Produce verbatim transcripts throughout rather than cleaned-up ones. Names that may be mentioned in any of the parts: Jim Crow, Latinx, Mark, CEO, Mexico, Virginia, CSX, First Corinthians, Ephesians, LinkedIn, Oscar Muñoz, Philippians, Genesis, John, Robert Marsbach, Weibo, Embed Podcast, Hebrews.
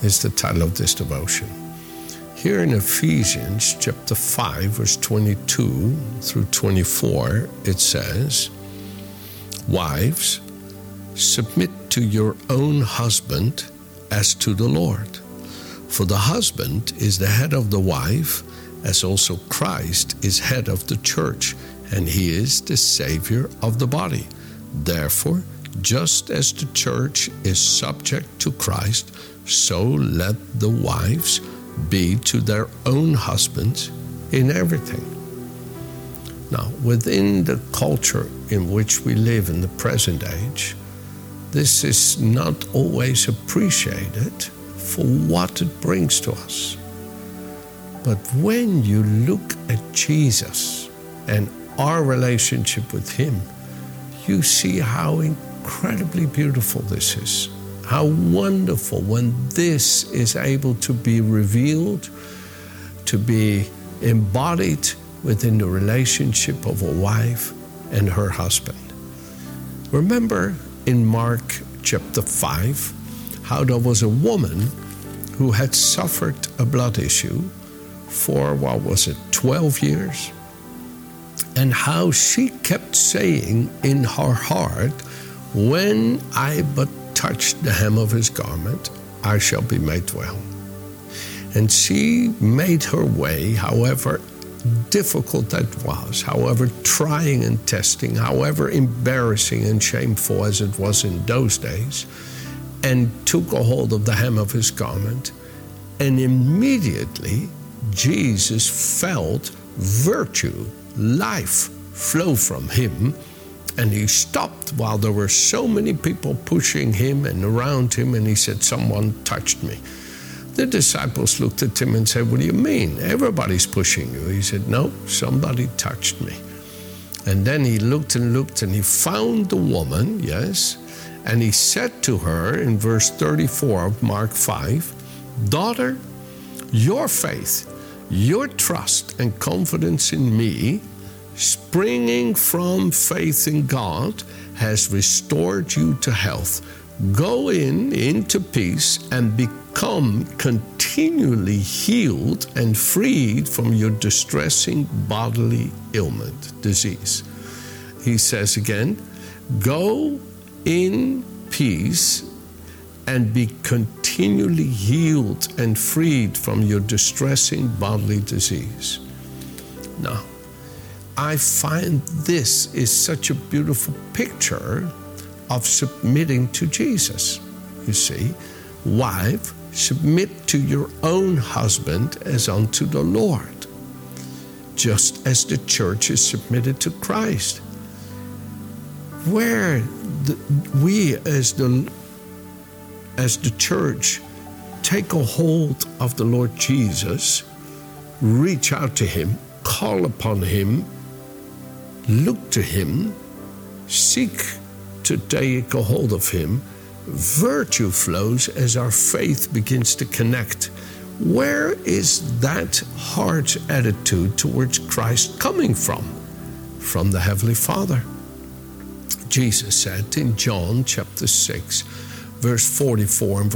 is the title of this devotion. Here in Ephesians chapter five, verse twenty-two through twenty-four, it says, "Wives, submit to your own husband as to the Lord. For the husband is the head of the wife, as also Christ is head of the church, and he is the Savior of the body. Therefore, just as the church is subject to Christ, so let the wives be to their own husbands in everything." Now, within the culture in which we live in the present age, this is not always appreciated for what it brings to us. But when you look at Jesus and our relationship with him, you see how incredibly beautiful this is. How wonderful when this is able to be revealed, to be embodied within the relationship of a wife and her husband. Remember in Mark chapter five, how there was a woman who had suffered a blood issue for, what was it, twelve years? And how she kept saying in her heart, "When I but touch the hem of his garment, I shall be made well." And she made her way, however difficult that was, however trying and testing, however embarrassing and shameful as it was in those days, and took a hold of the hem of his garment. And immediately Jesus felt virtue, life flow from him. And he stopped while there were so many people pushing him and around him, and he said, "Someone touched me." The disciples looked at him and said, "What do you mean? Everybody's pushing you." He said, "No, somebody touched me." And then he looked and looked, and he found the woman, yes, and he said to her in verse thirty-four of Mark five, "Daughter, your faith, your trust and confidence in me, springing from faith in God, has restored you to health. Go in into peace and become continually healed and freed from your distressing bodily ailment," disease. He says again, "Go in peace and be continually healed and freed from your distressing bodily disease." Now, I find this is such a beautiful picture of submitting to Jesus. You see, wife, submit to your own husband as unto the Lord, just as the church is submitted to Christ. Where the, we as the, as the church take a hold of the Lord Jesus, reach out to him, call upon him, look to him, seek to take a hold of him, virtue flows as our faith begins to connect. Where is that heart's attitude towards Christ coming from? From the Heavenly Father. Jesus said in John chapter six, verse forty-four and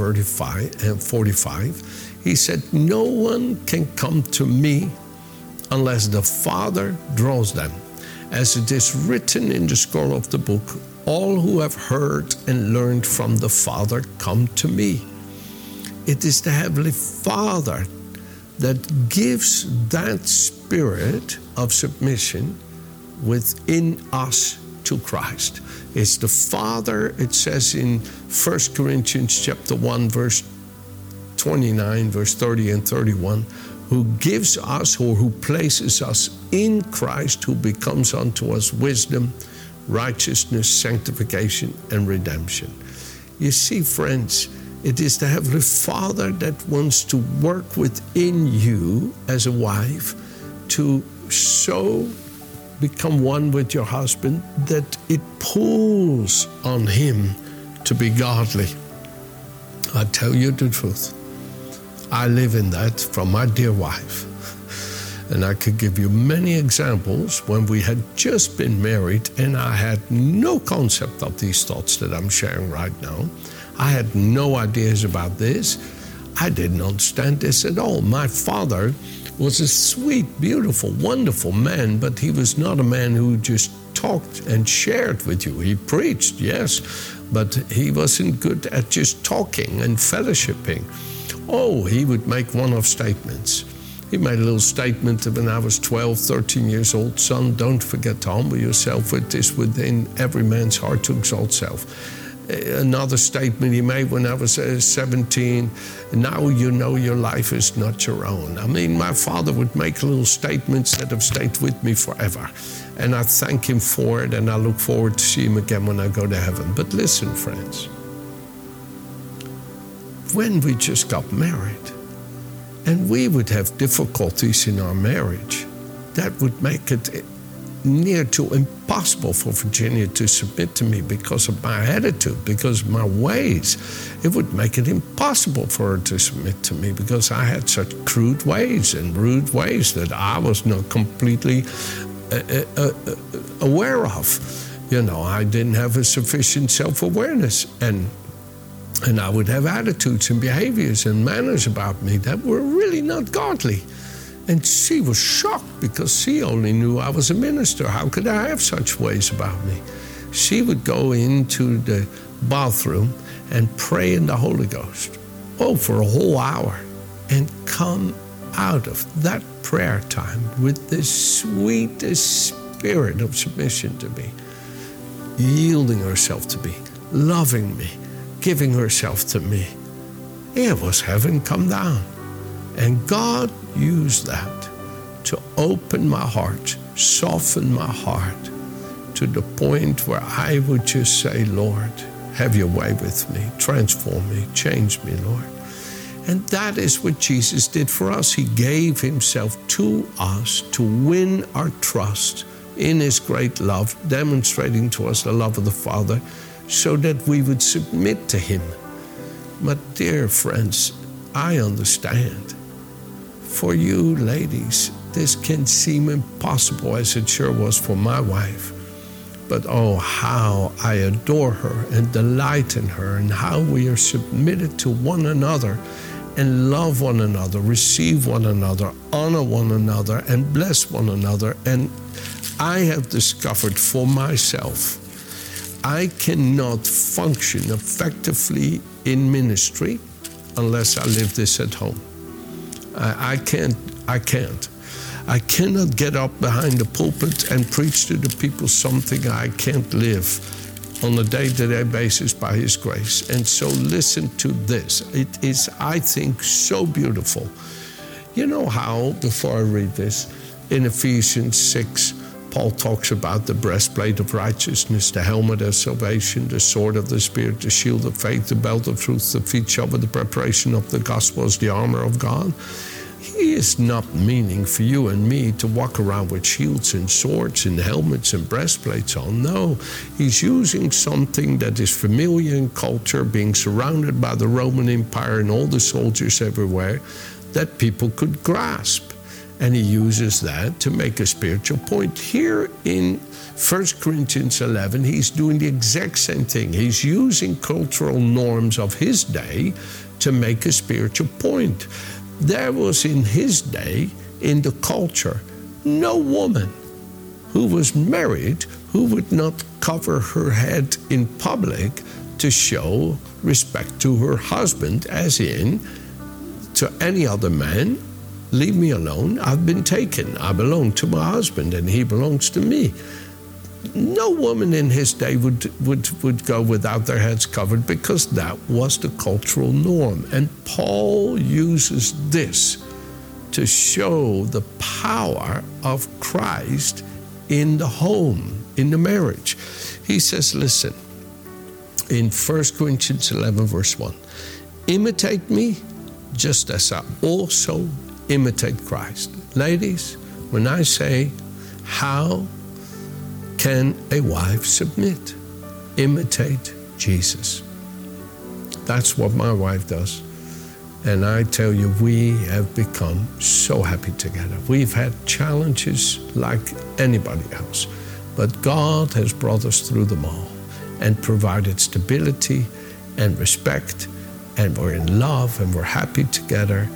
forty-five, he said, "No one can come to me unless the Father draws them. As it is written in the scroll of the book, all who have heard and learned from the Father come to me." It is the Heavenly Father that gives that spirit of submission within us to Christ. It's the Father, it says in First Corinthians chapter one, verse twenty-nine, verse thirty and thirty-one, who gives us or who places us in Christ, who becomes unto us wisdom, righteousness, sanctification, and redemption. You see, friends, It is the Heavenly Father that wants to work within you as a wife to so become one with your husband that it pulls on him to be godly. I tell you the truth. I live in that from my dear wife. And I could give you many examples when we had just been married and I had no concept of these thoughts that I'm sharing right now. I had no ideas about this. I didn't understand this at all. My father was a sweet, beautiful, wonderful man, but he was not a man who just talked and shared with you. He preached, yes, but he wasn't good at just talking and fellowshipping. Oh, he would make one-off statements. He made a little statement when I was twelve, thirteen years old. Son, don't forget to humble yourself, it is within every man's heart to exalt self. Another statement he made when I was seventeen, now you know your life is not your own. I mean, my father would make little statements that have stayed with me forever. And I thank him for it, and I look forward to see him again when I go to heaven. But listen, friends, when we just got married, and we would have difficulties in our marriage, that would make it near to impossible for Virginia to submit to me because of my attitude, because of my ways. It would make it impossible for her to submit to me because I had such crude ways and rude ways that I was not completely uh, uh, uh, aware of. You know, I didn't have a sufficient self-awareness, and and I would have attitudes and behaviors and manners about me that were really not godly. And she was shocked because she only knew I was a minister. How could I have such ways about me? She would go into the bathroom and pray in the Holy Ghost, oh, for a whole hour, and come out of that prayer time with the sweetest spirit of submission to me, yielding herself to me, loving me, giving herself to me. It was heaven come down. And God used that to open my heart, soften my heart to the point where I would just say, Lord, have your way with me, transform me, change me, Lord. And that is what Jesus did for us. He gave himself to us to win our trust in his great love, demonstrating to us the love of the Father so that we would submit to him. But dear friends, I understand. For you ladies, this can seem impossible, as it sure was for my wife. But oh, how I adore her and delight in her, and how we are submitted to one another and love one another, receive one another, honor one another, and bless one another. And I have discovered for myself, I cannot function effectively in ministry unless I live this at home. I, I can't, I can't. I cannot get up behind the pulpit and preach to the people something I can't live on a day-to-day basis by his grace. And so listen to this. It is, I think, so beautiful. You know how, before I read this, in Ephesians six, Paul talks about the breastplate of righteousness, the helmet of salvation, the sword of the Spirit, the shield of faith, the belt of truth, the feet shod with the preparation of the gospel as the armor of God. He is not meaning for you and me to walk around with shields and swords and helmets and breastplates on. No, he's using something that is familiar in culture, being surrounded by the Roman Empire and all the soldiers everywhere, that people could grasp. And he uses that to make a spiritual point. Here in First Corinthians eleven, he's doing the exact same thing. He's using cultural norms of his day to make a spiritual point. There was in his day, in the culture, no woman who was married who would not cover her head in public to show respect to her husband, as in to any other man. Leave me alone, I've been taken. I belong to my husband and he belongs to me. No woman in his day would, would, would go without their heads covered because that was the cultural norm. And Paul uses this to show the power of Christ in the home, in the marriage. He says, listen, in First Corinthians eleven, verse one, imitate me just as I also imitate Christ. Ladies, when I say, how can a wife submit? Imitate Jesus. That's what my wife does. And I tell you, we have become so happy together. We've had challenges like anybody else, but God has brought us through them all and provided stability and respect, and we're in love and we're happy together.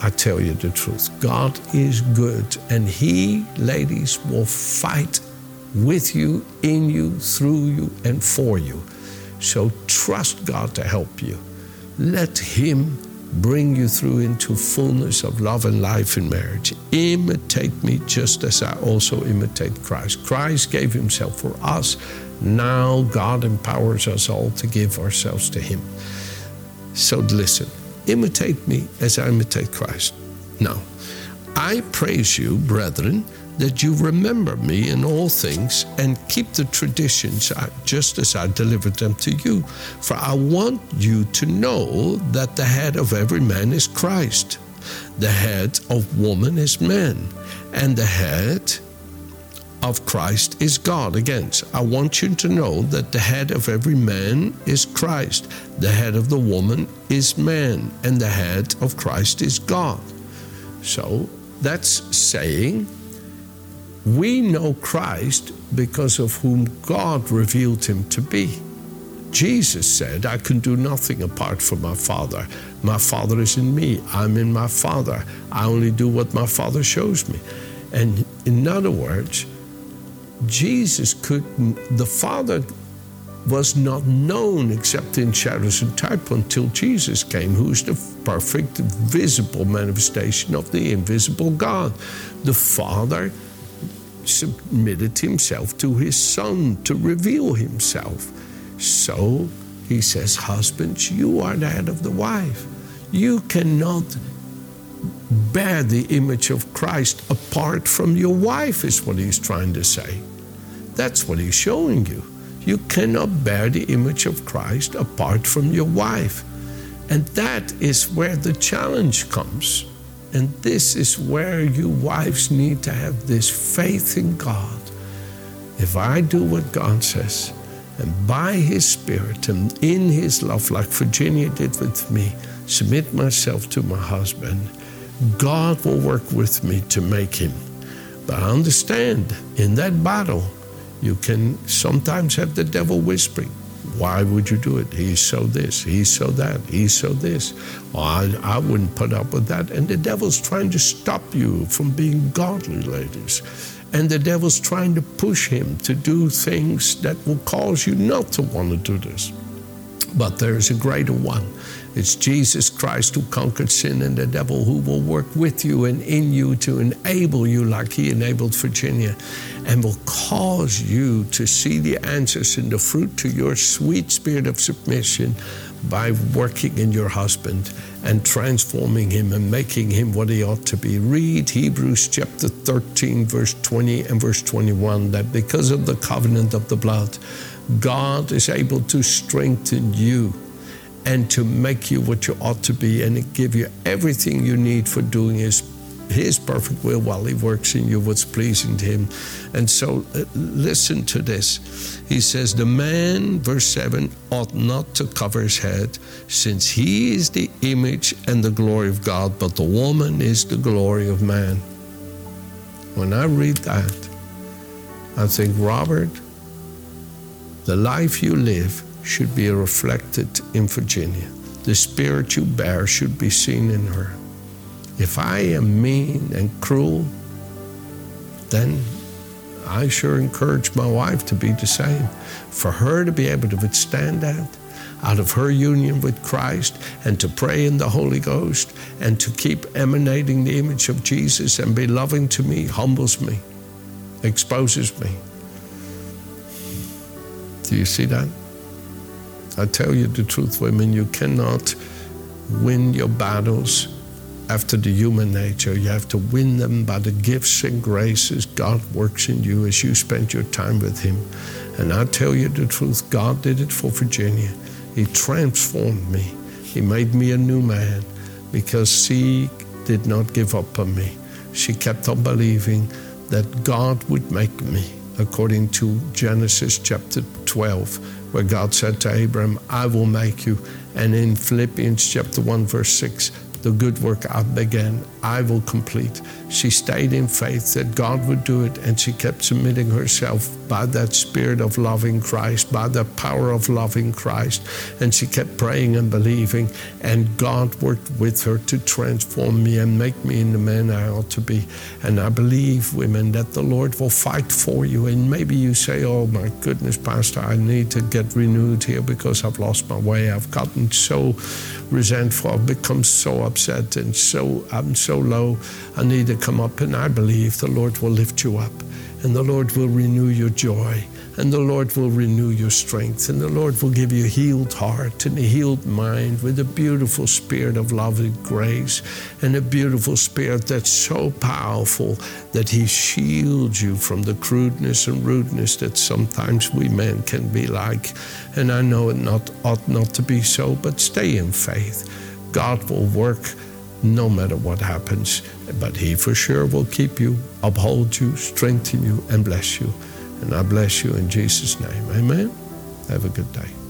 I tell you the truth, God is good, and He, ladies, will fight with you, in you, through you, and for you. So trust God to help you. Let Him bring you through into fullness of love and life in marriage. Imitate me just as I also imitate Christ. Christ gave Himself for us. Now God empowers us all to give ourselves to Him. So listen, imitate me as I imitate Christ. Now, I praise you, brethren, that you remember me in all things and keep the traditions I, just as I delivered them to you. For I want you to know that the head of every man is Christ, the head of woman is man, and the head of Christ is God. Again, I want you to know that the head of every man is Christ, the head of the woman is man, and the head of Christ is God. So that's saying, we know Christ because of whom God revealed Him to be. Jesus said, I can do nothing apart from my Father. My Father is in me. I'm in my Father. I only do what my Father shows me. And in other words, Jesus couldn't, the Father was not known except in shadows and type until Jesus came, who is the perfect visible manifestation of the invisible God. The Father submitted Himself to His Son to reveal Himself. So He says, husbands, you are the head of the wife. You cannot bear the image of Christ apart from your wife, is what He's trying to say. That's what He's showing you. You cannot bear the image of Christ apart from your wife. And that is where the challenge comes. And this is where you wives need to have this faith in God. If I do what God says, and by His Spirit and in His love, like Virginia did with me, submit myself to my husband, God will work with me to make him. But I understand, in that battle, you can sometimes have the devil whispering, why would you do it? He's so this, he's so that, he's so this. Oh, I, I wouldn't put up with that. And the devil's trying to stop you from being godly, ladies. And the devil's trying to push him to do things that will cause you not to want to do this. But there's a greater one. It's Jesus Christ who conquered sin and the devil, who will work with you and in you to enable you like He enabled Virginia, and will cause you to see the answers and the fruit to your sweet spirit of submission by working in your husband and transforming him and making him what he ought to be. Read Hebrews chapter thirteen, verse twenty and verse twenty-one, that because of the covenant of the blood, God is able to strengthen you and to make you what you ought to be and give you everything you need for doing His, His perfect will while He works in you what's pleasing to Him. And so uh, listen to this. He says, the man, verse seven, ought not to cover his head, since he is the image and the glory of God, but the woman is the glory of man. When I read that, I think, Robert, the life you live should be reflected in Virginia. The spirit you bear should be seen in her. If I am mean and cruel, then I sure encourage my wife to be the same. For her to be able to withstand that, out of her union with Christ, and to pray in the Holy Ghost, and to keep emanating the image of Jesus and be loving to me, humbles me, exposes me. Do you see that? I tell you the truth, women, you cannot win your battles after the human nature. You have to win them by the gifts and graces God works in you as you spend your time with Him. And I tell you the truth, God did it for Virginia. He transformed me He made me a new man because she did not give up on me. She kept on believing that God would make me, according to Genesis chapter twelve, where God said to Abraham, I will make you. And in Philippians chapter one, verse six, the good work I began, I will complete. She stayed in faith that God would do it, and she kept submitting herself by that spirit of loving Christ, by the power of loving Christ. And she kept praying and believing, and God worked with her to transform me and make me in the man I ought to be. And I believe, women, that the Lord will fight for you. And maybe you say, oh my goodness, Pastor, I need to get renewed here because I've lost my way. I've gotten so resentful. I've become so upset. upset and so I'm so low, I need to come up. And I believe the Lord will lift you up, and the Lord will renew your joy, and the Lord will renew your strength, and the Lord will give you a healed heart and a healed mind with a beautiful spirit of love and grace, and a beautiful spirit that's so powerful that He shields you from the crudeness and rudeness that sometimes we men can be like. And I know it not ought not to be so, but stay in faith. God will work no matter what happens, but He for sure will keep you, uphold you, strengthen you, and bless you. And I bless you in Jesus' name. Amen. Have a good day.